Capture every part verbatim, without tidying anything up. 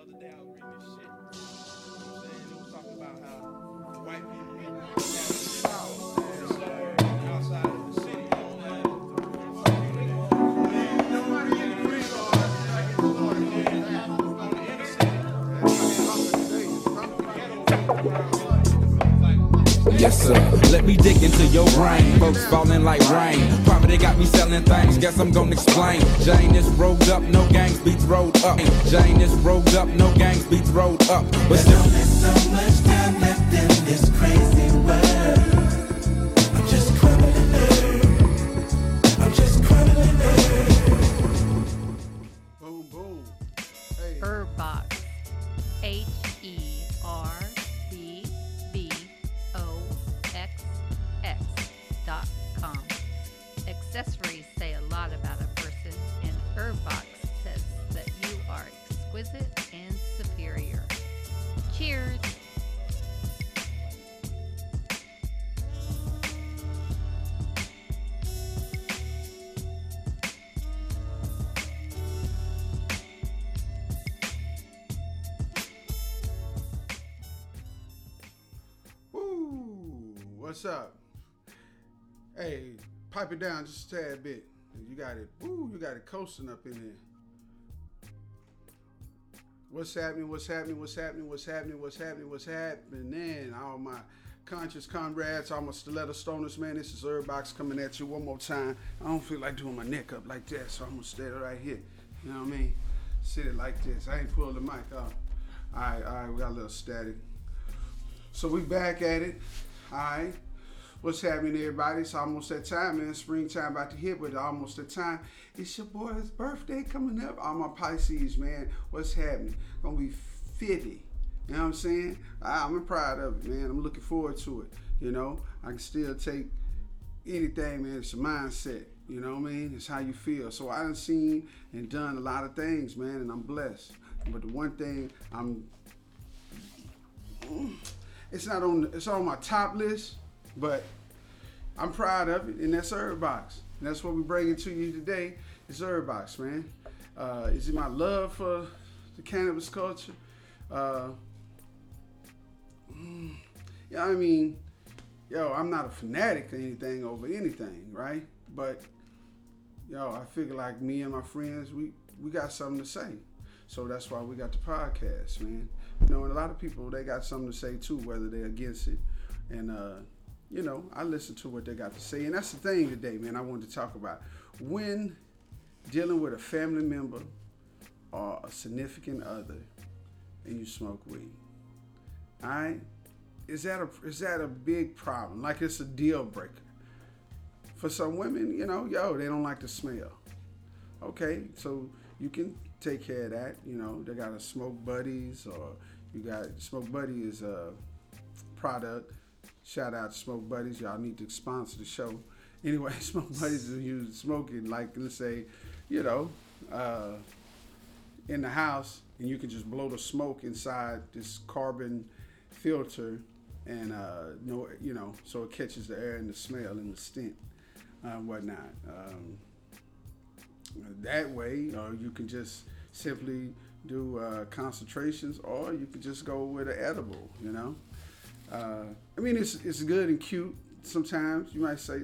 The other day I was reading this shit. You know what I'm saying? It was talking about how white people have this power outside of the city. Yes sir, let me dig into your brain. Folks falling like rain. Probably they got me selling things, guess I'm gonna explain. Jane is rolled up, no gangs beats rolled up. Jane is rolled up, no gangs beats rolled up. But still there's so much time left in this crazy world. I'm just crumbling earth. I'm just crumbling earth. Boom boom. Hey. Herb Box. H E R Com. Accessories say a lot about a person, and Herb Box says that you are exquisite and superior. Cheers! Woo! What's up? Hey, pipe it down just a tad bit. You got it. Ooh, you got it coasting up in there. What's happening? What's happening? What's happening? What's happening? What's happening? What's happening? All my conscious comrades, all my stiletto stoners, man. This is Herb Box coming at you one more time. I don't feel like doing my neck up like that, so I'm gonna stay right here. You know what I mean? Sit it like this. I ain't pulled the mic off. All right, all right. We got a little static. So we back at it. All right. What's happening, everybody? It's almost that time, man. Springtime about to hit, but almost that time. It's your boy's birthday coming up. All my Pisces, man. What's happening? Gonna be fifty. You know what I'm saying? I'm proud of it, man. I'm looking forward to it. You know, I can still take anything, man. It's your mindset. You know what I mean? It's how you feel. So I done seen and done a lot of things, man, and I'm blessed. But the one thing I'm, it's not on. It's on my top list. But I'm proud of it, and that's Herb Box. And that's what we bringing to you today. It's Herb Box, man. Uh, is it my love for the cannabis culture? Uh, yeah, I mean, yo, I'm not a fanatic or anything over anything, right? But yo, I figure like me and my friends, we we got something to say. So that's why we got the podcast, man. You know, and a lot of people, they got something to say too, whether they're against it, and. Uh, You know, I listen to what they got to say. And that's the thing today, man, I wanted to talk about. When dealing with a family member or a significant other and you smoke weed, all right, is that a, is that a big problem? Like it's a deal breaker. For some women, you know, yo, they don't like the smell. Okay, so you can take care of that. You know, they got a Smoke Buddies or you got, Smoke Buddy is a product. Shout out to Smoke Buddies. Y'all need to sponsor the show. Anyway, Smoke Buddies is using smoking, like, let's say, you know, uh, in the house, and you can just blow the smoke inside this carbon filter, and, uh, no, you know, so it catches the air and the smell and the stint and uh, whatnot. Um, that way, or you can just simply do uh, concentrations, or you could just go with an edible, you know. Uh, I mean, it's it's good and cute. Sometimes you might say,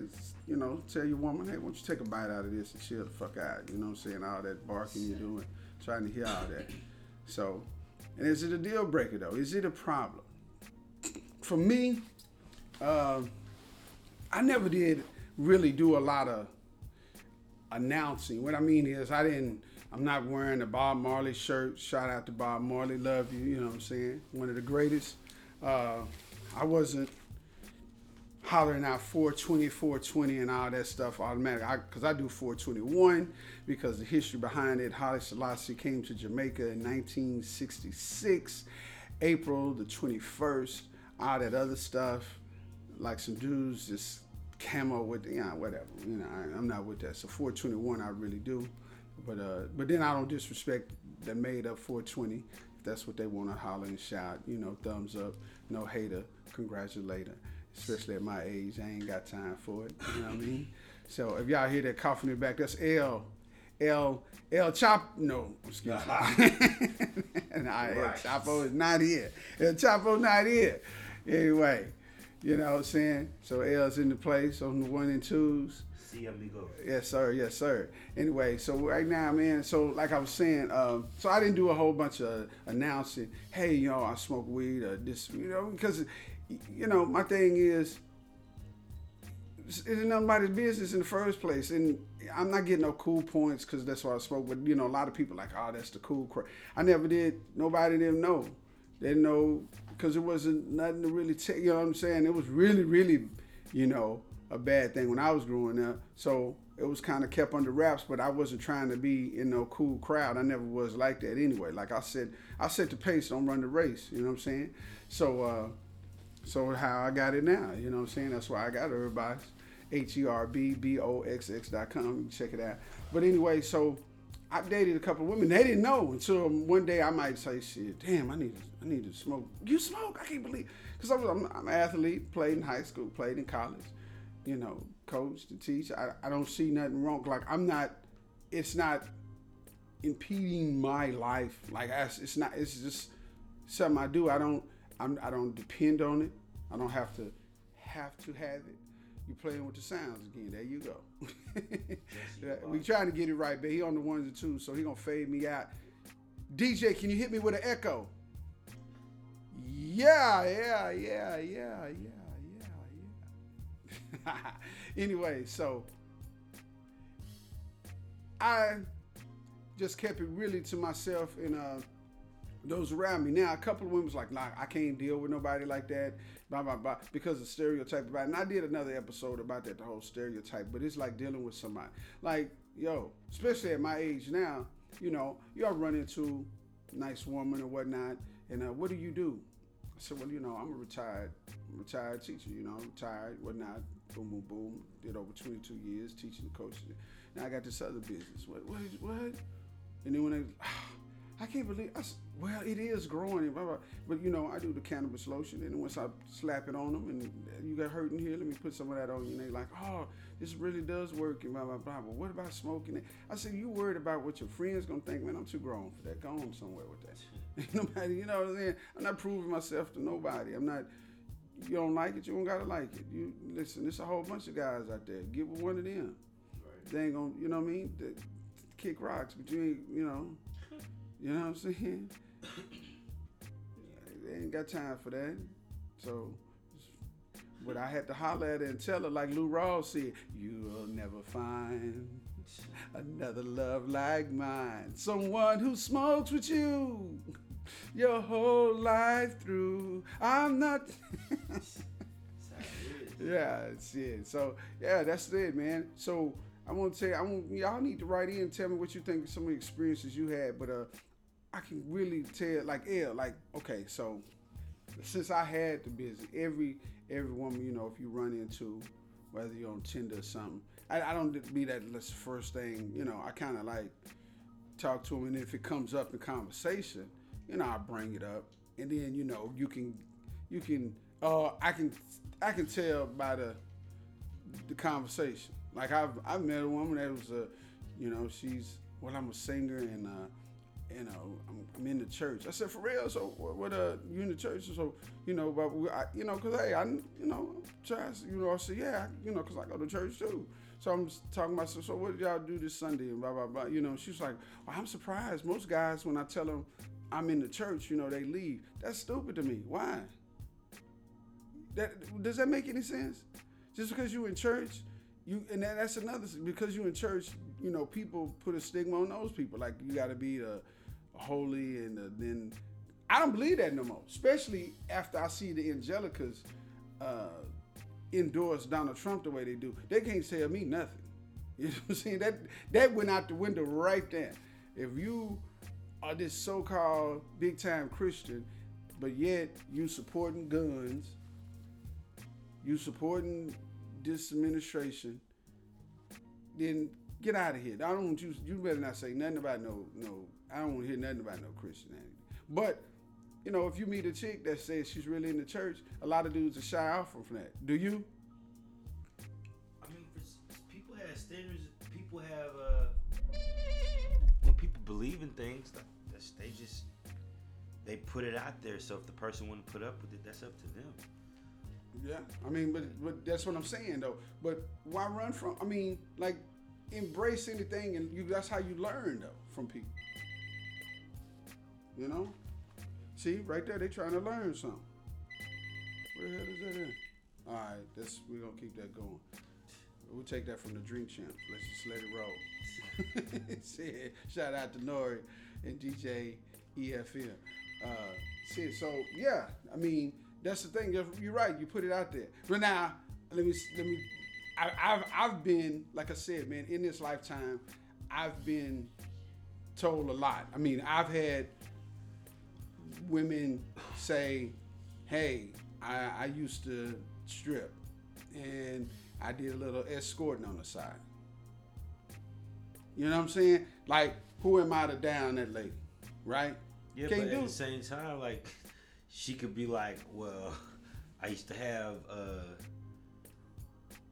you know, tell your woman, hey, why don't you take a bite out of this and chill the fuck out. You know what I'm saying? All that barking you're doing, trying to hear all that. So, and is it a deal breaker though? Is it a problem? For me, uh, I never did really do a lot of announcing. What I mean is I didn't, I'm not wearing a Bob Marley shirt. Shout out to Bob Marley, love you, you know what I'm saying? One of the greatest. Uh, I wasn't hollering out four twenty, four twenty and all that stuff automatically. Because I, I do four twenty-one because the history behind it, Haile Selassie came to Jamaica in nineteen sixty-six, April the twenty-first, all that other stuff. Like some dudes just camo with, you know, whatever. You know, I, I'm not with that. So four twenty-one I really do. But, uh, but then I don't disrespect that made up four twenty. That's what they want to holler and shout, you know, thumbs up, no hater, congratulator, especially at my age. I ain't got time for it, you know what I mean? So if y'all hear that coughing in the back, that's L, El El Chapo, no, excuse me. nah, El Chapo is not here. El Chapo not here. Anyway, you know what I'm saying? So L's in the place on the one and twos. See amigo. Yes, sir. Yes, sir. Anyway, so right now, man, so like I was saying, um, so I didn't do a whole bunch of announcing, hey, you know, I smoke weed or this, you know, because, you know, my thing is, it's nobody's business in the first place. And I'm not getting no cool points because that's why I smoke. But, you know, a lot of people like, oh, that's the cool crap. I never did. Nobody didn't know. They didn't know because it wasn't nothing to really take. You know what I'm saying? It was really, really, you know, a bad thing when I was growing up. So it was kind of kept under wraps, but I wasn't trying to be in no cool crowd. I never was like that anyway. Like I said, I set the pace, don't run the race. You know what I'm saying? So, uh, so how I got it now, you know what I'm saying? That's why I got everybody's. H E R B B O X X dot com. You can check it out. But anyway, so I dated a couple of women. They didn't know until one day I might say, shit, damn, I need to, I need to smoke. You smoke? I can't believe. Because I'm, I'm, I'm an athlete, played in high school, played in college, you know, coached and teach. I, I don't see nothing wrong. Like, I'm not, it's not impeding my life. Like, I, it's not, it's just something I do. I don't, I'm, I don't depend on it. I don't have to have to have it. You're playing with the sounds again. There you go. Yes, we trying to get it right, but he on the ones and twos, so he gonna fade me out. D J, can you hit me with an echo? Yeah, yeah, yeah, yeah, yeah, yeah, yeah. Anyway, so I just kept it really to myself and uh, those around me. Now, a couple of women was like, nah, I can't deal with nobody like that, blah, blah, blah, because of stereotype about it. And I did another episode about that, the whole stereotype, but it's like dealing with somebody. Like, yo, especially at my age now, you know, y'all run into a nice woman or whatnot, and uh, what do you do? I said, well, you know, I'm a retired, retired teacher, you know, retired, whatnot, boom, boom, boom, did over twenty-two years teaching and coaching. Now I got this other business. What, what, what? And then when they, oh, I can't believe, I well, it is growing, blah, blah. But you know, I do the cannabis lotion, and once I slap it on them, and you got hurting here, let me put some of that on you, and they like, oh, this really does work, and blah, blah, blah, but what about smoking it? I said, you worried about what your friends gonna think? Man, I'm too grown for that, go on somewhere with that. Nobody, you know what I'm saying? I'm not proving myself to nobody. I'm not, you don't like it, you don't gotta like it. You listen, there's a whole bunch of guys out there, get with one of them. Right. They ain't gonna, you know what I mean? They kick rocks, but you ain't, you know, you know what I'm saying? They ain't got time for that. So, but I had to holler at her and tell her, like Lou Rawls said, you'll never find another love like mine. Someone who smokes with you your whole life through. I'm not. Yeah, it's it. So, yeah, that's it, man. So, I want to tell you, I want, y'all need to write in and tell me what you think of some of the experiences you had, but uh, I can really tell, like, yeah, like, okay, so since I had the business, every every woman, you know, if you run into, whether you're on Tinder or something, I, I don't be that that's the first thing, you know, I kind of like talk to them, and if it comes up in conversation, you know, I bring it up, and then, you know, you can, you can, uh, I can, I can tell by the the conversation. Like, I've, I've met a woman that was a, you know, she's, well, I'm a singer and, uh, you know, I'm, I'm in the church. I said, for real? So, what, what uh, you in the church? So, you know, but, we, I, you know, because, hey, I, you know, trying, you know, I said, yeah, you know, because I go to church, too. So, I'm talking about, so what did y'all do this Sunday? And blah, blah, blah. You know, she's like, well, I'm surprised. Most guys, when I tell them I'm in the church, you know, they leave. That's stupid to me. Why? That, does that make any sense? Just because you in church? You, and that's another thing, because you're in church, you know, people put a stigma on those people. Like, you got to be the holy, and the, then I don't believe that no more, especially after I see the Angelicas uh, endorse Donald Trump the way they do. They can't tell me nothing. You know what I'm saying? That, that went out the window right there. If you are this so-called big-time Christian, but yet you supporting guns, you supporting this administration, then get out of here. I don't want you, you better not say nothing about no, no, I don't want to hear nothing about no Christianity. But, you know, if you meet a chick that says she's really in the church, a lot of dudes are shy off from that. Do you? I mean, people have standards, people have, uh, believe in things, that's, they just, they put it out there. So if the person wouldn't put up with it, that's up to them. Yeah, I mean, but but that's what I'm saying though. But why run from? I mean, like, embrace anything, and you, that's how you learn though from people. You know, see right there, they trying to learn something. Where the hell is that in? All right, that's we're gonna keep that going. We'll take that from the Drink Champs. Let's just let it roll. See, shout out to Nori and D J E F N. Uh, see, so yeah, I mean. That's the thing. You're right. You put it out there. But now, let me let me. I, I've I've been, like I said, man. In this lifetime, I've been told a lot. I mean, I've had women say, "Hey, I, I used to strip, and I did a little escorting on the side." You know what I'm saying? Like, who am I to down that lady, right? Yeah, Can't but do at it. the same time, like. She could be like, well, I used to have, uh,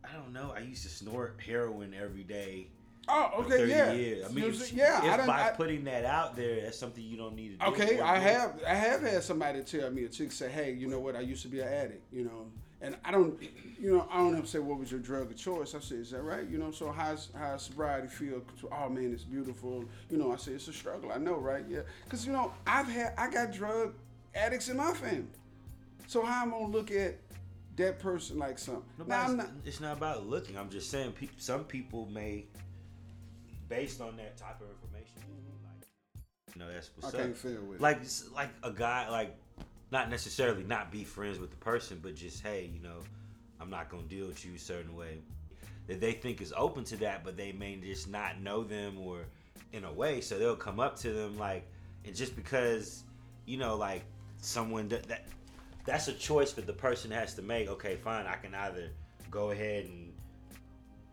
I don't know, I used to snort heroin every day. Oh, okay, for thirty yeah. years. I mean, if, yeah, if I by I, putting that out there, that's something you don't need to do. Okay, I have, I have had somebody tell me, a chick say, hey, you know what, I used to be an addict, you know. And I don't, you know, I don't ever say, what was your drug of choice? I said, is that right? You know, so how's, how's sobriety feel? Oh, man, it's beautiful. You know, I said, it's a struggle. I know, right? Yeah. Because, you know, I've had, I got drug addicts in my family, so how I'm gonna look at that person like something? Now, I'm not, it's not about looking. I'm just saying, pe- some people may, based on that type of information, like, you know, that's what's I up. I can't feel with like, it. like a guy, like, not necessarily not be friends with the person, but just hey, you know, I'm not gonna deal with you a certain way that they think is open to that, but they may just not know them or in a way, so they'll come up to them like, and just because, you know, like. Someone that, that that's a choice that the person has to make. Okay, fine. I can either go ahead and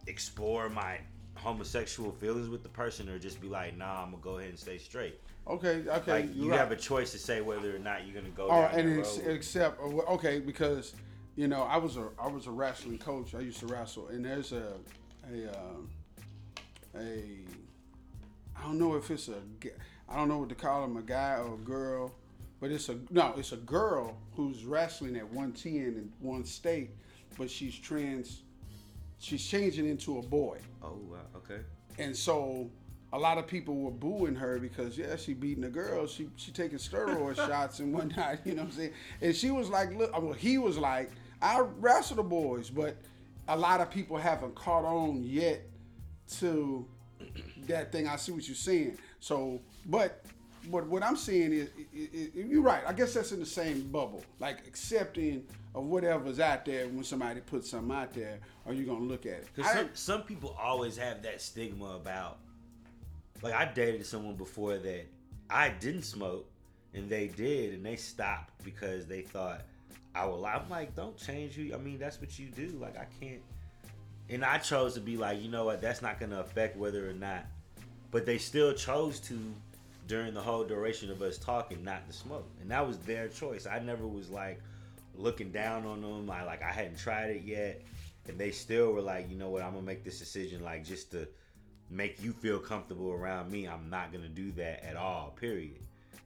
explore my homosexual feelings with the person, or just be like, nah, I'm gonna go ahead and stay straight. Okay, okay. Like, you right. have a choice to say whether or not you're gonna go. All right, and ex- except okay, because you know I was a I was a wrestling coach. I used to wrestle, and there's a a um, a I don't know if it's a I don't know what to call him, a guy or a girl. But it's a no, it's a girl who's wrestling at one ten in one state, but she's trans, she's changing into a boy. Oh wow, okay. And so a lot of people were booing her because yeah, she beating a girl, she she taking steroid shots and whatnot, you know what I'm saying? And she was like, look, well, he was like, I wrestle the boys, but a lot of people haven't caught on yet to that thing. I see what you're saying. So, but. But what I'm saying is, you're right. I guess that's in the same bubble, like accepting of whatever's out there. When somebody puts something out there, are you gonna look at it? Because some, some people always have that stigma about. Like I dated someone before that I didn't smoke, and they did, and they stopped because they thought I would lie. I'm like, don't change you. I mean, that's what you do. Like I can't. And I chose to be like, you know what? That's not gonna affect whether or not. But they still chose to. During the whole duration of us talking, not to smoke, and that was their choice. I never was like looking down on them. I like I hadn't tried it yet, and they still were like, you know what? I'm gonna make this decision, like just to make you feel comfortable around me. I'm not gonna do that at all, period.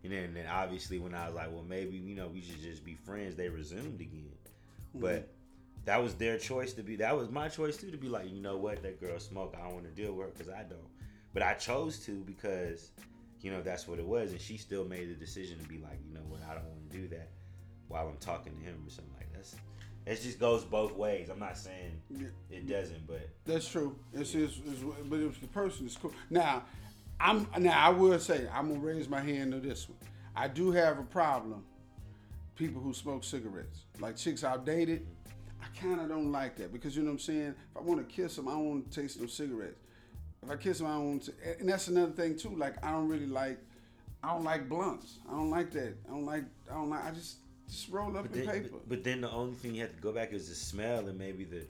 And then, and then obviously, when I was like, well, maybe you know we should just be friends, they resumed again. Mm-hmm. But that was their choice to be. That was my choice too to be like, you know what? That girl smoke. I don't want to deal with her because I don't. But I chose to because. You know, that's what it was. And she still made the decision to be like, you know what, I don't want to do that while I'm talking to him or something like that. It just goes both ways. I'm not saying it doesn't, but. That's true. It's, yeah. it's, it's, but it was the person is cool. Now, I'm, now, I will say, I'm going to raise my hand on this one. I do have a problem. People who smoke cigarettes. Like chicks outdated, I kind of don't like that. Because you know what I'm saying? If I want to kiss them, I don't want to taste no cigarettes. If I kiss my own, t- and that's another thing too. Like I don't really like, I don't like blunts. I don't like that. I don't like. I don't like. I just just roll up but in then, paper. But, but then the only thing you have to go back is the smell and maybe the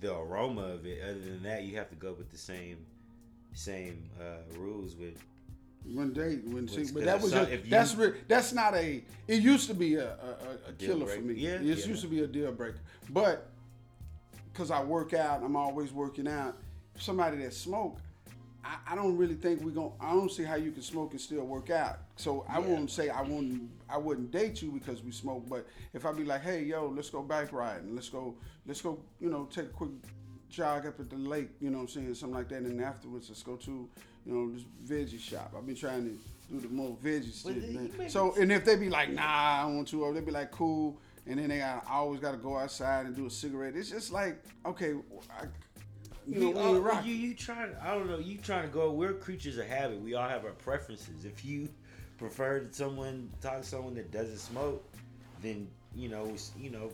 the aroma of it. Other than that, you have to go with the same same uh, rules with. One day, when she, but that was so, a, you, that's re- that's not a. It used to be a a, a, a killer breaker. for me. Yeah, it yeah. used to be a deal breaker. But because I work out, I'm always working out. Somebody that smoke, I, I don't really think we're gonna. I don't see how you can smoke and still work out. So I yeah. wouldn't say I wouldn't. I wouldn't date you because we smoke. But if I be like, hey, yo, let's go bike riding. Let's go. Let's go. You know, take a quick jog up at the lake. You know what I'm saying? Something like that. And then afterwards, let's go to, you know, this veggie shop. I've been trying to do the more veggie shit. Well, so and if they be like, nah, I don't want to, or they be like, cool. And then they got, I always got to go outside and do a cigarette. It's just like, okay, I, you know, we rock. You, you trying? I don't know. You trying to go? We're creatures of habit. We all have our preferences. If you prefer that someone talk to someone that doesn't smoke, then you know, you know,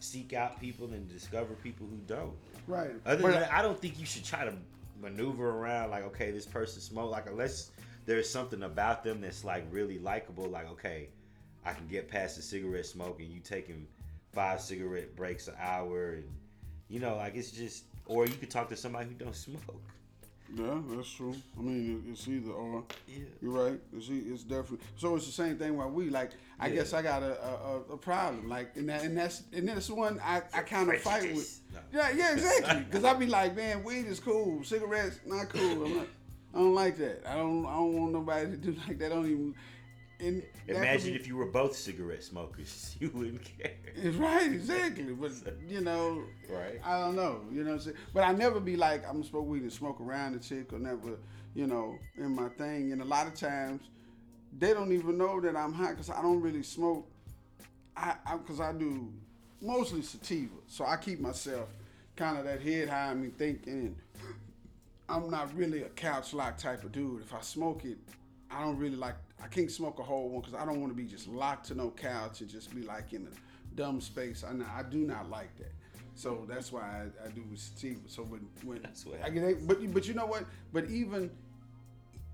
seek out people and discover people who don't. Right. Other than that, I don't think you should try to maneuver around like, okay, this person smoked. Like unless there's something about them that's like really likable. Like okay, I can get past the cigarette smoke and you taking five cigarette breaks an hour and you know like it's just or you could talk to somebody who don't smoke. Yeah, that's true. I mean it's either or. Yeah. You're right. It's, it's definitely so it's the same thing why we like I yeah. guess I got a, a, a problem like and that and that's and that's one I, I kind of fight with. No. Yeah, yeah, exactly. Because I be like, man, weed is cool, cigarettes not cool. I'm like, I don't like that. I don't I don't want nobody to do like that. I don't even. And imagine be, if you were both cigarette smokers, you wouldn't care. Right, exactly. But you know, right? I don't know. You know what I'm saying? But I never be like I'm gonna smoke weed and smoke around the chick, or never, you know, in my thing. And a lot of times, they don't even know that I'm high because I don't really smoke. I because I, I do mostly sativa, so I keep myself kind of that head high in me thinking. I'm not really a couch lock type of dude. If I smoke it, I don't really like. I can't smoke a whole one because I don't want to be just locked to no couch and just be like in a dumb space. I, I do not like that, so that's why I, I do with sativa. So when, when that's what I get, but but you know what? But even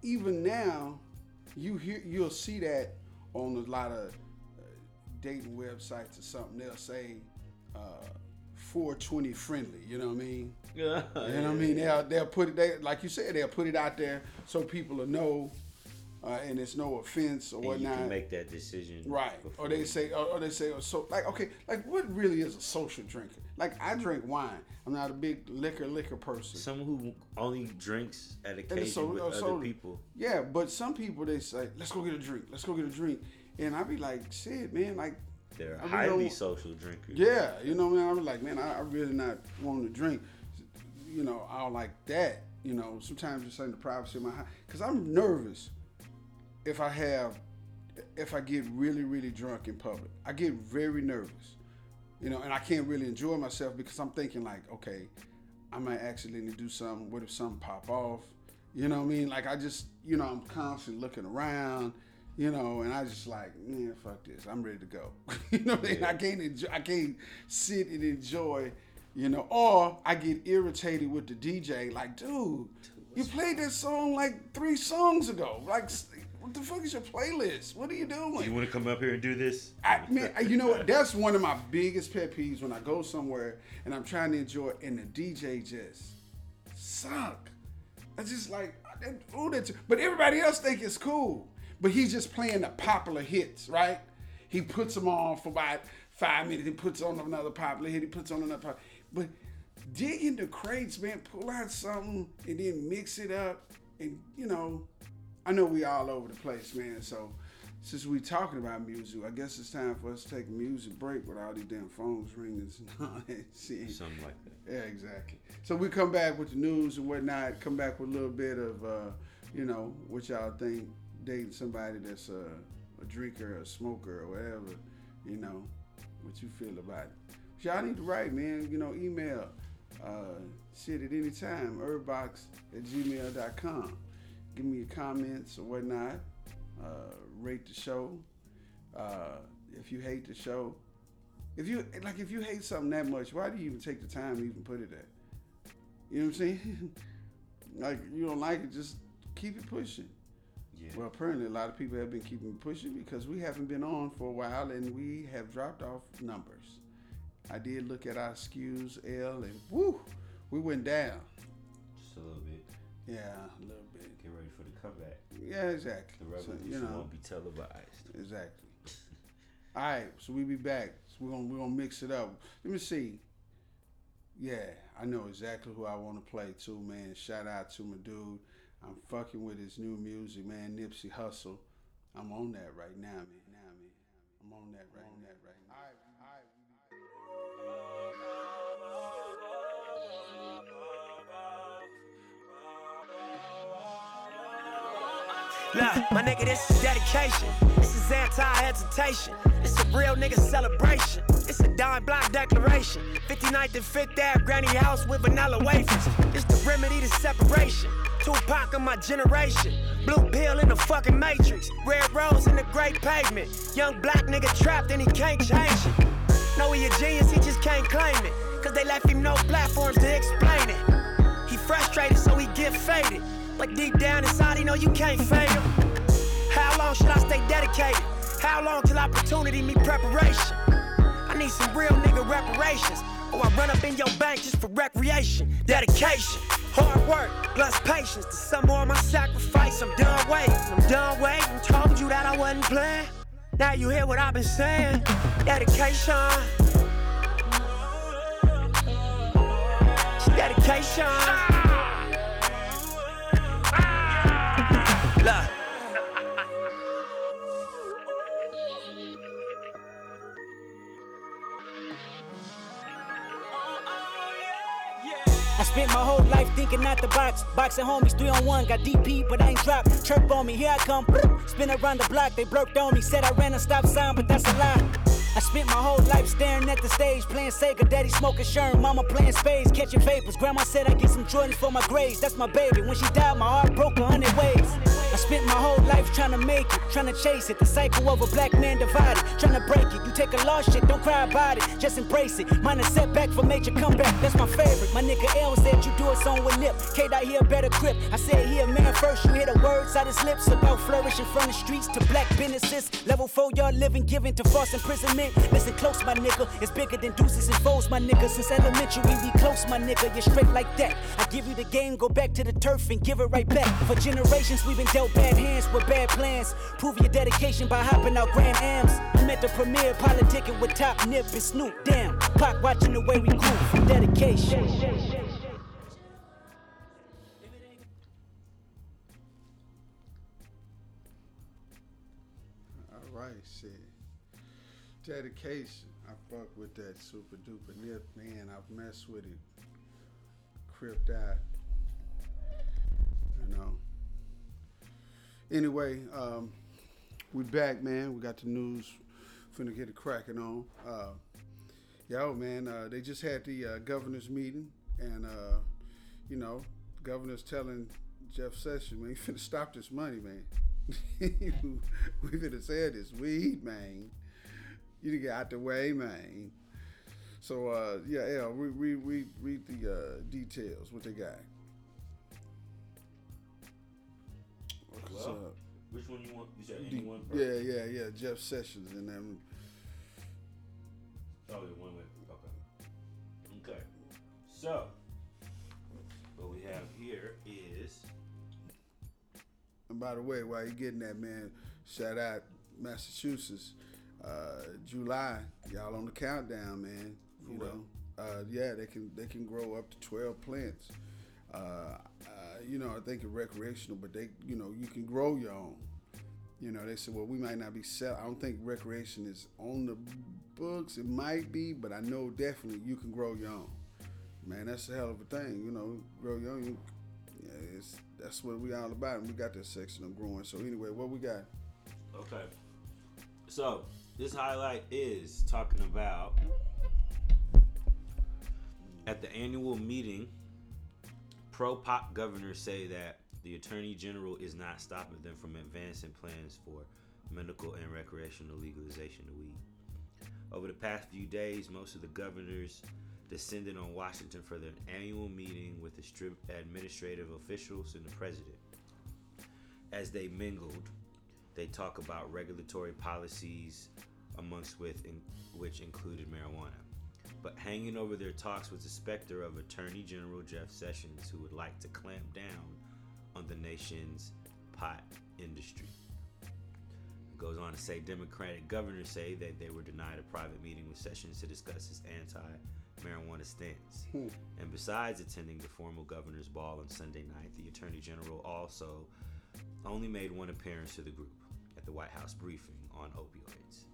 even now, you hear you'll see that on a lot of uh, dating websites or something. They'll say uh, four twenty friendly. You know what I mean? Yeah. You know what I mean? They'll they'll put it. They like you said. They'll put it out there so people will know. Uh, and it's no offense or and whatnot. You can make that decision, right? Before. Or they say, or, or they say, or so like okay, like what really is a social drinker? Like I drink wine. I'm not a big liquor liquor person. Someone who only drinks at occasion so, with other so, people. Yeah, but some people they say, let's go get a drink. Let's go get a drink, and I be like, shit, man, like they're I highly social drinkers. Yeah, you know, man, I was like, man, I, I really not wanting to drink. You know, I don't like that. You know, sometimes just in the privacy of my house because I'm nervous. If I have, if I get really, really drunk in public, I get very nervous, you know, and I can't really enjoy myself because I'm thinking like, okay, I might accidentally do something. What if something pop off? You know what I mean? Like I just, you know, I'm constantly looking around, you know, and I just like, man, fuck this. I'm ready to go. You know what I mean? Yeah. I can't enjoy, I can't sit and enjoy, you know, or I get irritated with the D J. Like, dude, you played that song like three songs ago. Like, what the fuck is your playlist? What are you doing? You want to come up here and do this? I mean, you know what? That's one of my biggest pet peeves when I go somewhere and I'm trying to enjoy it and the D J just suck. I just like, oh, that's, but everybody else think it's cool. But he's just playing the popular hits, right? He puts them on for about five minutes. He puts on another popular hit. He puts on another popular. But dig in the crates, man. Pull out something and then mix it up and, you know, I know we all over the place, man, so since we talking about music, I guess it's time for us to take a music break with all these damn phones ringing and all that shit. Something like that. Yeah, exactly. So we come back with the news and whatnot, come back with a little bit of, uh, you know, what y'all think, dating somebody that's a, a drinker or a smoker or whatever, you know, what you feel about it. But y'all need to write, man, you know, email, uh, shit at any time, herb box at gmail dot com. Give me your comments or whatnot. Uh, rate the show. Uh, if you hate the show, if you like, if you hate something that much, why do you even take the time to even put it at? You know what I'm saying? Like you don't like it, just keep it pushing. Yeah. Well, apparently a lot of people have been keeping it pushing because we haven't been on for a while and we have dropped off numbers. I did look at our S K Us, L, and woo, we went down. Just a little bit. Yeah, a little bit. Get ready for the comeback. Yeah, exactly. The revolution so, you know, won't be televised. Exactly. All right, so we be back. So we're gonna we're gonna mix it up. Let me see. Yeah, I know exactly who I want to play to, man. Shout out to my dude, I'm fucking with his new music, man. Nipsey Hustle. I'm on that right now, man. Now, man. I'm on that right now, right now. All right, all right. Nah, my nigga, this is dedication. This is anti-hesitation. It's a real nigga celebration. It's a dime block declaration. fifty-ninth and fifth Avenue, granny house with vanilla wafers. It's the remedy to separation. Tupac in my generation. Blue pill in the fucking matrix. Red rose in the great pavement. Young black nigga trapped and he can't change it. Know he a genius, he just can't claim it. Cause they left him no platforms to explain it. He frustrated, so he get faded. But deep down inside, he know you can't fade him. How long should I stay dedicated? How long till opportunity meet preparation? I need some real nigga reparations. Or I run up in your bank just for recreation. Dedication, hard work, plus patience. To some more of my sacrifice, I'm done waiting. I'm done waiting, told you that I wasn't playing. Now you hear what I've been saying. Dedication. Dedication. Ah. Ah. Love. I spent my whole life thinking out the box. Boxing homies, three on one, got D P, but I ain't dropped. Chirp on me, here I come. Spin around the block, they blurped on me. Said I ran a stop sign, but that's a lie. I spent my whole life staring at the stage, playing Sega, daddy smoking Sherm, mama playing spades, catching vapors. Grandma said I get some Jordans for my grades, that's my baby. When she died, my heart broke a hundred ways. I spent my whole life trying to make it, trying to chase it. The cycle of a black man divided, trying to break it. You take a lost shit, don't cry about it, just embrace it. Minor setback for major comeback, that's my favorite. My nigga L said you do a song with Nip, K-Dot he a better grip. I said he a man first, you hear the words out his lips about flourishing from the streets to black businesses. Level four yard living, giving to false imprisonment. Listen close, my nigga. It's bigger than deuces and foes, my nigga. Since elementary, we close, my nigga. You're straight like that. I give you the game, go back to the turf and give it right back. For generations, we've been dealt bad hands with bad plans. Prove your dedication by hopping out Grand Ams. I'm at the premiere, politicking with Top Nip and Snoop. Damn, Pac watching the way we grew. Dedication. All right, shit. Dedication. I fuck with that super duper Nip, man. I've messed with it. Cripped out. You know. Anyway, um, we back, man. We got the news. Finna get it cracking on. Uh, yo, man, uh, they just had the uh, governor's meeting. And, uh, you know, the governor's telling Jeff Sessions, man, you finna stop this money, man. We finna sell this weed, man. You get out the way, man. So, uh, yeah, yeah, we we we read the uh, details. What they got? What's well, up? Which one you want? You said any one person? Yeah, yeah, yeah. Jeff Sessions in them. Probably the one with. Okay. Okay. So, what we have here is. And by the way, while you getting that, man, shout out Massachusetts. Uh, July, y'all on the countdown, man. You For know, uh, yeah, they can they can grow up to twelve plants. Uh, uh, you know, I think it's recreational, but they, you know, you can grow your own. You know, they said, well, we might not be selling. I don't think recreation is on the books. It might be, but I know definitely you can grow your own. Man, that's a hell of a thing. You know, grow your own. You, yeah, it's, that's what we all about, and we got that section of growing. So anyway, what we got? Okay, so. This highlight is talking about at the annual meeting, pro-pot governors say that the Attorney General is not stopping them from advancing plans for medical and recreational legalization of weed. Over the past few days, most of the governors descended on Washington for their annual meeting with the strip administrative officials and the president. As they mingled, they talk about regulatory policies, amongst with in, which included marijuana. But hanging over their talks was the specter of Attorney General Jeff Sessions, who would like to clamp down on the nation's pot industry. It goes on to say Democratic governors say that they were denied a private meeting with Sessions to discuss his anti marijuana stance. Hmm. And besides attending the formal governor's ball on Sunday night, the Attorney General also only made one appearance to the group at the White House briefing on opioids.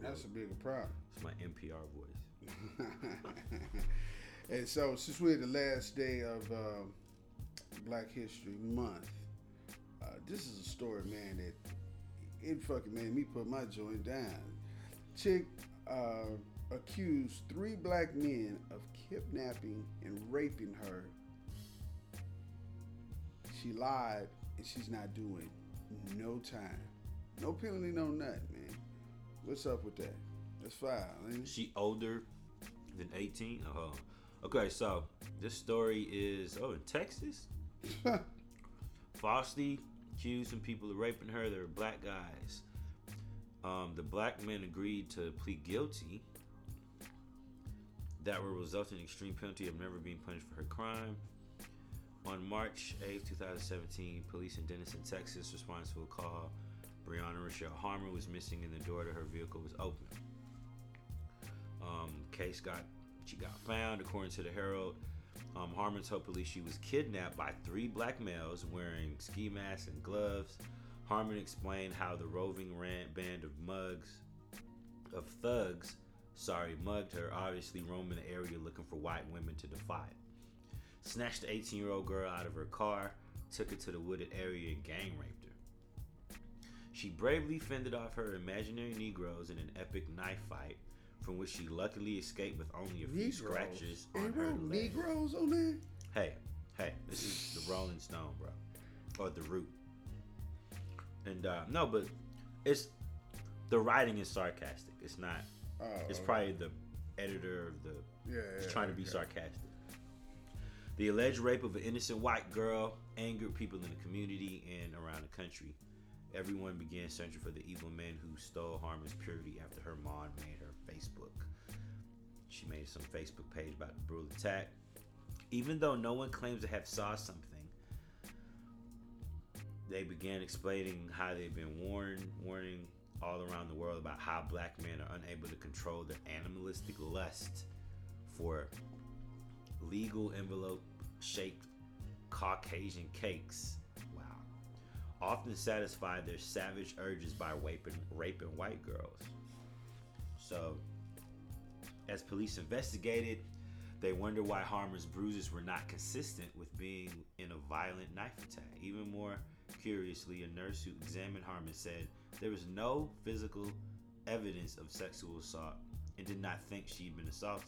That's a bigger problem. It's my N P R voice. And so, since we're the last day of uh, Black History Month, uh, this is a story, man, that it fucking made me put my joint down. Chick uh, accused three black men of kidnapping and raping her. She lied, and she's not doing no time. No penalty, no nothing, man. What's up with that? That's fine. She older than eighteen? Uh-huh. Okay, so this story is, oh, in Texas? Falsely accused some people of raping her. They were black guys. Um, the black men agreed to plead guilty that will result in extreme penalty of never being punished for her crime. On March eighth, twenty seventeen, police in Denison, Texas, responded to a call. Brianna Rochelle Harmon was missing and the door to her vehicle was open. Um, case got, she got found, according to the Herald. Um, Harmon told police she was kidnapped by three black males wearing ski masks and gloves. Harmon explained how the roving ran, band of mugs, of thugs, sorry, mugged her, obviously roaming the area looking for white women to defy. Snatched the eighteen-year-old girl out of her car, took her to the wooded area and gang raped her. She bravely fended off her imaginary Negroes in an epic knife fight, from which she luckily escaped with only a few Negroes. scratches on her leg. Negroes on there? Hey, hey, this is the Rolling Stone, bro, or the Root. And uh, no, but it's the writing is sarcastic. It's not. Oh, it's okay. Probably the editor of the. Yeah, yeah. It's trying to be okay. sarcastic. The alleged rape of an innocent white girl angered people in the community and around the country. Everyone began searching for the evil men who stole Harmon's purity after her mom made her Facebook. She made some Facebook page about the brutal attack. Even though no one claims to have saw something, they began explaining how they've been warned, warning all around the world about how black men are unable to control their animalistic lust for legal envelope-shaped Caucasian cakes. Often satisfy their savage urges by raping, raping white girls. So, as police investigated, they wondered why Harmon's bruises were not consistent with being in a violent knife attack. Even more curiously, a nurse who examined Harmon said there was no physical evidence of sexual assault and did not think she'd been assaulted.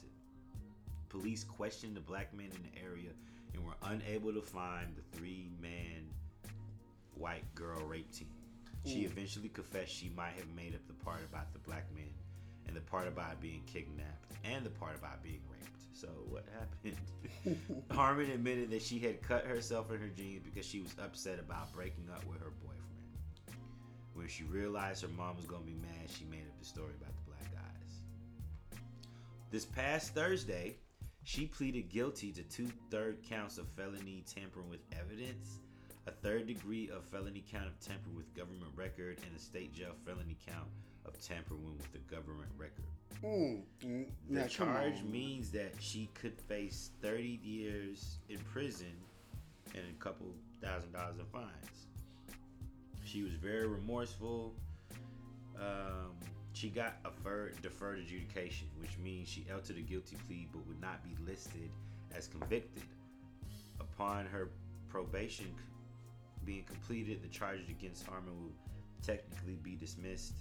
Police questioned the black men in the area and were unable to find the three-man white girl rape team. She eventually confessed she might have made up the part about the black men and the part about being kidnapped and the part about being raped. So what happened? Harmon admitted that she had cut herself in her jeans because she was upset about breaking up with her boyfriend. When she realized her mom was going to be mad, she made up the story about the black guys. This past Thursday, she pleaded guilty to two-third counts of felony tampering with evidence, a third degree of felony count of tampering with government record, and a state jail felony count of tampering with the government record. Mm, mm, the charge means that she could face thirty years in prison and a couple thousand dollars in fines. She was very remorseful. Um, she got a deferred, deferred adjudication, which means she altered a guilty plea but would not be listed as convicted. Upon her probation being completed, the charges against Harmon will technically be dismissed.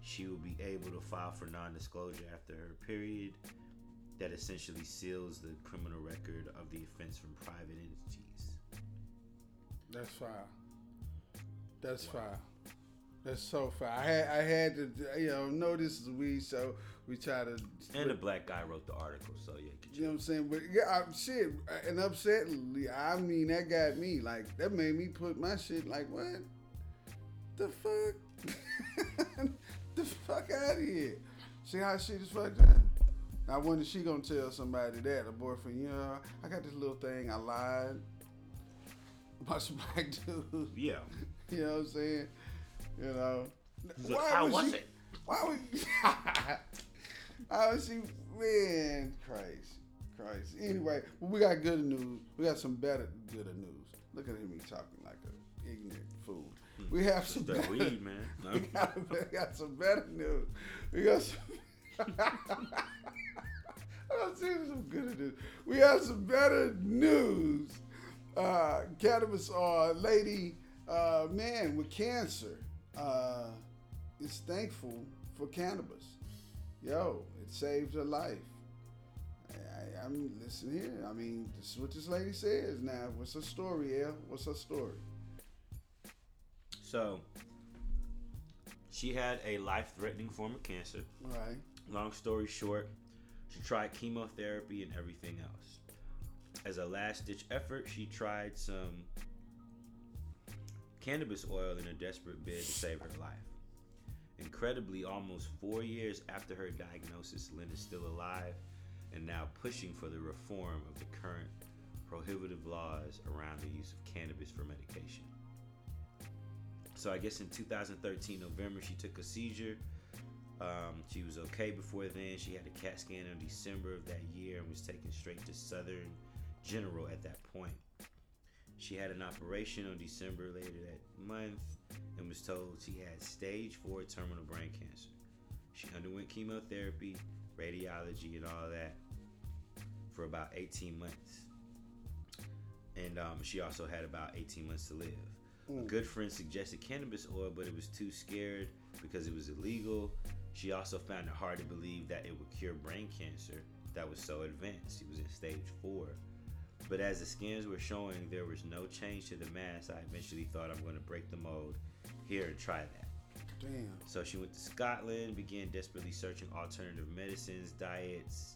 She will be able to file for non-disclosure after her period that essentially seals the criminal record of the offense from private entities. That's foul. That's wow. foul. That's so foul. I had, I had to, you know, know this is a weed, so we try to... And the black guy wrote the article, so yeah. You know what I'm saying? But yeah, I, shit, and upsettingly, I mean, that got me. Like, that made me put my shit like, what? The fuck? The fuck out of here. See how shit is fucked up? I wonder if she gonna tell somebody that, her boyfriend, you know, I got this little thing, I lied about some black dude. Yeah. You know what I'm saying? You know, why how was, was she, it? Why would I was she man, Christ, Christ. Anyway, we got good news. We got some better good news. Look at him talking like a ignorant fool. We have some that better, weed, man. No. We got, we got some better news. We got some. I'm serious, some good news. We have some better news. Uh, cannabis uh, lady, uh, man with cancer, uh, is thankful for cannabis. Yo, it saved her life. I, I mean, listen here. I mean, this is what this lady says now. What's her story, El? What's her story? So, she had a life-threatening form of cancer. All right. Long story short, she tried chemotherapy and everything else. As a last-ditch effort, she tried some cannabis oil in a desperate bid to save her life. Incredibly, almost four years after her diagnosis, Linda's still alive and now pushing for the reform of the current prohibitive laws around the use of cannabis for medication. So I guess in two thousand thirteen, November, she took a seizure. Um, she was okay before then. She had a CAT scan in December of that year and was taken straight to Southern General at that point. She had an operation on December later that month and was told she had stage four terminal brain cancer. She underwent chemotherapy, radiology, and all that for about eighteen months. And um, she also had about eighteen months to live. Ooh. A good friend suggested cannabis oil, but it was too scared because it was illegal. She also found it hard to believe that it would cure brain cancer that was so advanced. She was in stage four. But as the scans were showing, there was no change to the mass. I eventually thought, I'm going to break the mold here and try that. Damn. So she went to Scotland, began desperately searching alternative medicines, diets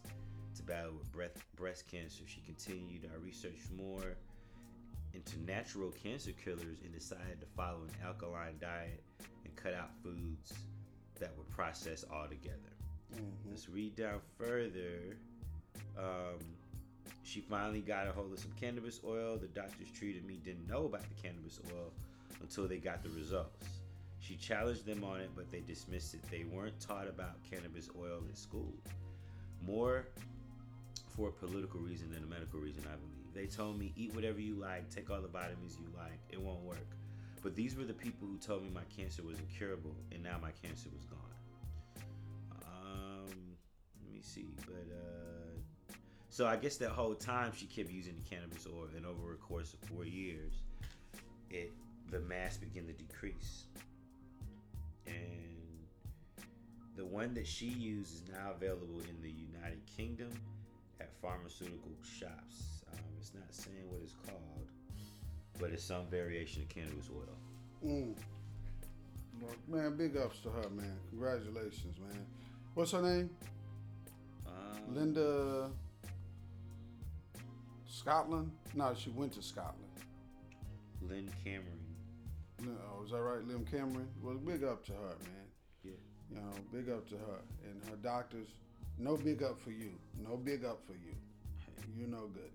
to battle with breath, breast cancer. She continued, I researched more into natural cancer killers and decided to follow an alkaline diet and cut out foods that were processed altogether. Mm-hmm. Let's read down further. Um... She finally got a hold of some cannabis oil. The doctors treated me didn't know about the cannabis oil until they got the results. She challenged them on it, but they dismissed it. They weren't taught about cannabis oil in school. More for a political reason than a medical reason, I believe. They told me, eat whatever you like, take all the vitamins you like, it won't work. But these were the people who told me my cancer was incurable, and now my cancer was gone. Um, let me see, but... uh So I guess that whole time she kept using the cannabis oil, and over a course of four years, it the mass began to decrease. And the one that she used is now available in the United Kingdom at pharmaceutical shops. Um, it's not saying what it's called, but it's some variation of cannabis oil. Mm. Man, big ups to her, man. Congratulations, man. What's her name? Um, Linda... Scotland? No, she went to Scotland. Lynn Cameron. No, is that right? Lynn Cameron? Well, big up to her, man. Yeah. You know, big up to her. And her doctors, no big up for you. No big up for you. You're no good.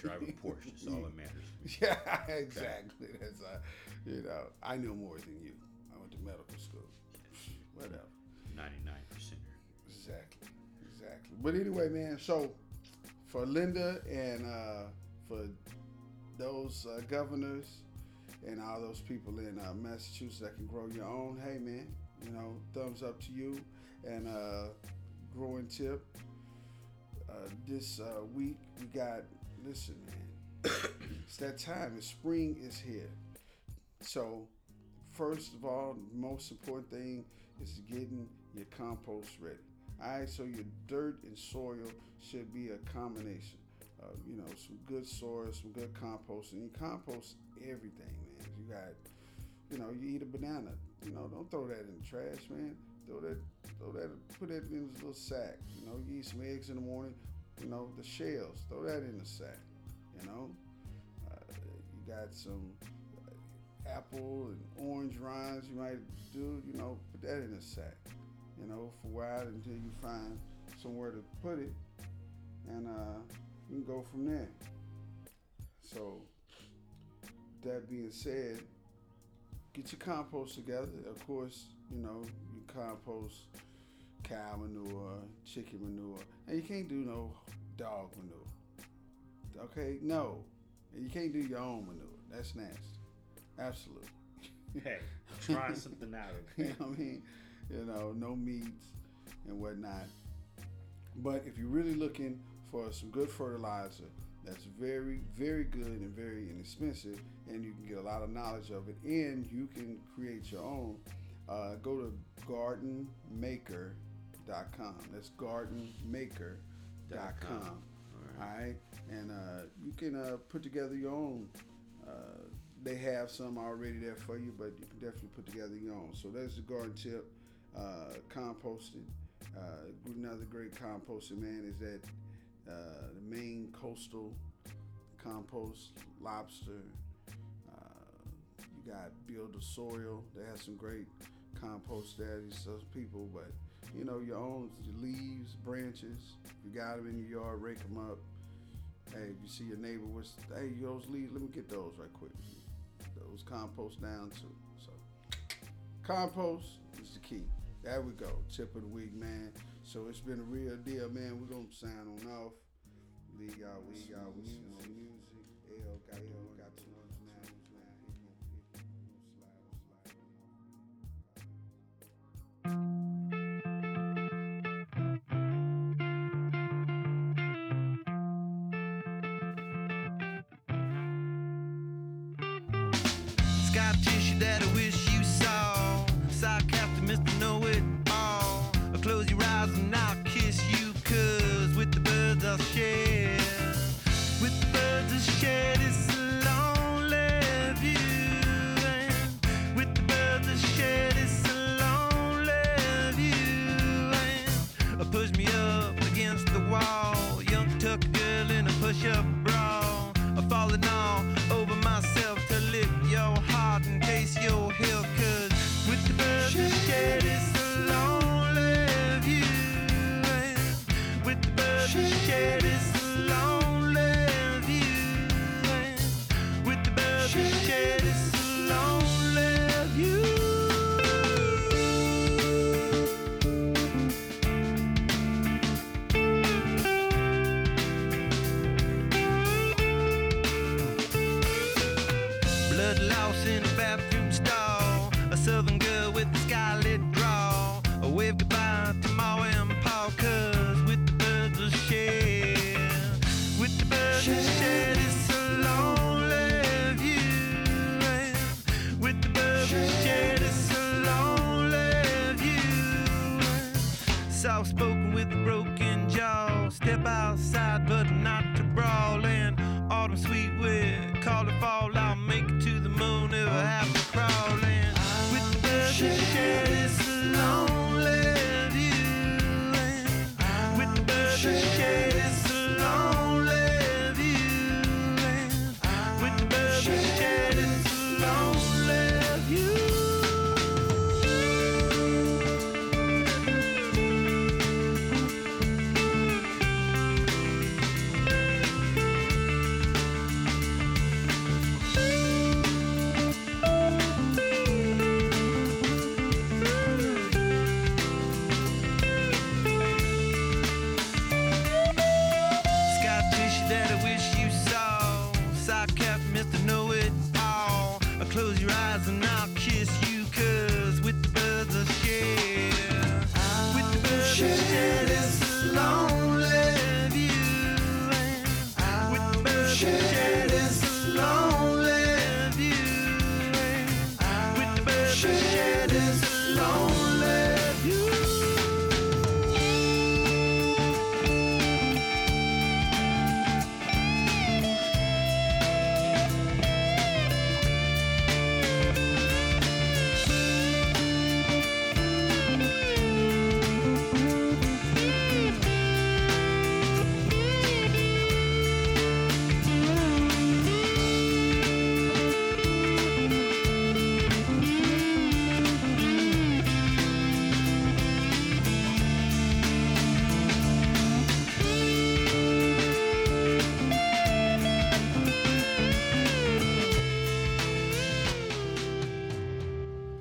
Driving Porsche is all that matters. Yeah, exactly. That's uh, you know, I knew more than you. I went to medical school. Yes. Whatever. ninety-nine percent. Exactly. Exactly. But anyway, man, so... For Linda and uh, for those uh, governors and all those people in uh, Massachusetts that can grow your own, hey man, you know, thumbs up to you. And uh, growing tip, uh, this uh, week we got, listen man, it's that time, it's spring is here. So first of all, the most important thing is getting your compost ready. All right, so your dirt and soil should be a combination of, you know, some good soil, some good compost, and you compost everything, man. You got, you know, you eat a banana, you know, don't throw that in the trash, man. Throw that, throw that, put that in this little sack, you know. You eat some eggs in the morning, you know, the shells, throw that in the sack, you know. Uh, you got some uh, apple and orange rinds you might do, you know, put that in the sack. You know, for a while until you find somewhere to put it, and uh, you can go from there. So, that being said, get your compost together. Of course, you know, you compost cow manure, chicken manure, and you can't do no dog manure. Okay, no. And you can't do your own manure. That's nasty. Absolutely. Hey, try something out of it. You know what I mean? You know, no meats and whatnot. But if you're really looking for some good fertilizer that's very, very good and very inexpensive, and you can get a lot of knowledge of it, and you can create your own, uh, go to garden maker dot com. That's garden maker dot com. All right. And uh, you can uh, put together your own. Uh, they have some already there for you, but you can definitely put together your own. So there's the garden tip. Uh, composting. Uh, another great composting, man, is that uh, the Maine Coastal Compost, lobster. Uh, you got Build the Soil. They have some great compost there. These people, but you know, your own, your leaves, branches. You got them in your yard, rake them up. Hey, if you see your neighbor, what's, hey, those leaves, let me get those right quick. Those compost down too. So, compost is the key. There we go. Tip of the week, man. So, it's been a real deal, man. We're going to sign on off. Leave y'all with some music. music. L got L got to us now.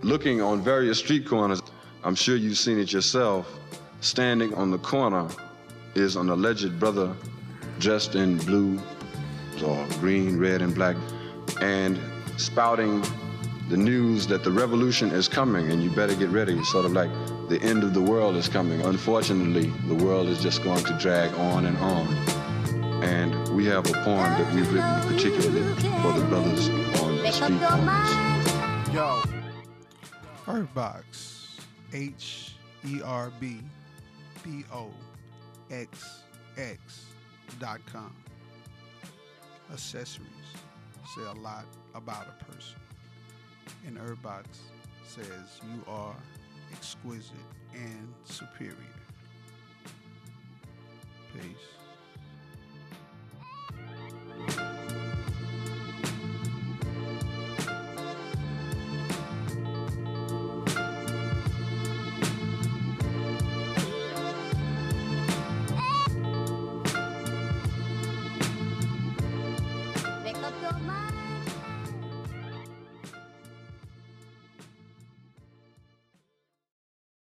Looking on various street corners, I'm sure you've seen it yourself, Standing on the corner is an alleged brother dressed in blue or green, red, and black, and spouting the news that the revolution is coming and you better get ready, sort of like the end of the world is coming. Unfortunately, the world is just going to drag on and on. And we have a poem that we've written particularly for the brothers on the street corners. Yo. Herb Box, H E R B B O X X dot com. Accessories say a lot about a person. And Herb Box says you are exquisite and superior. Peace.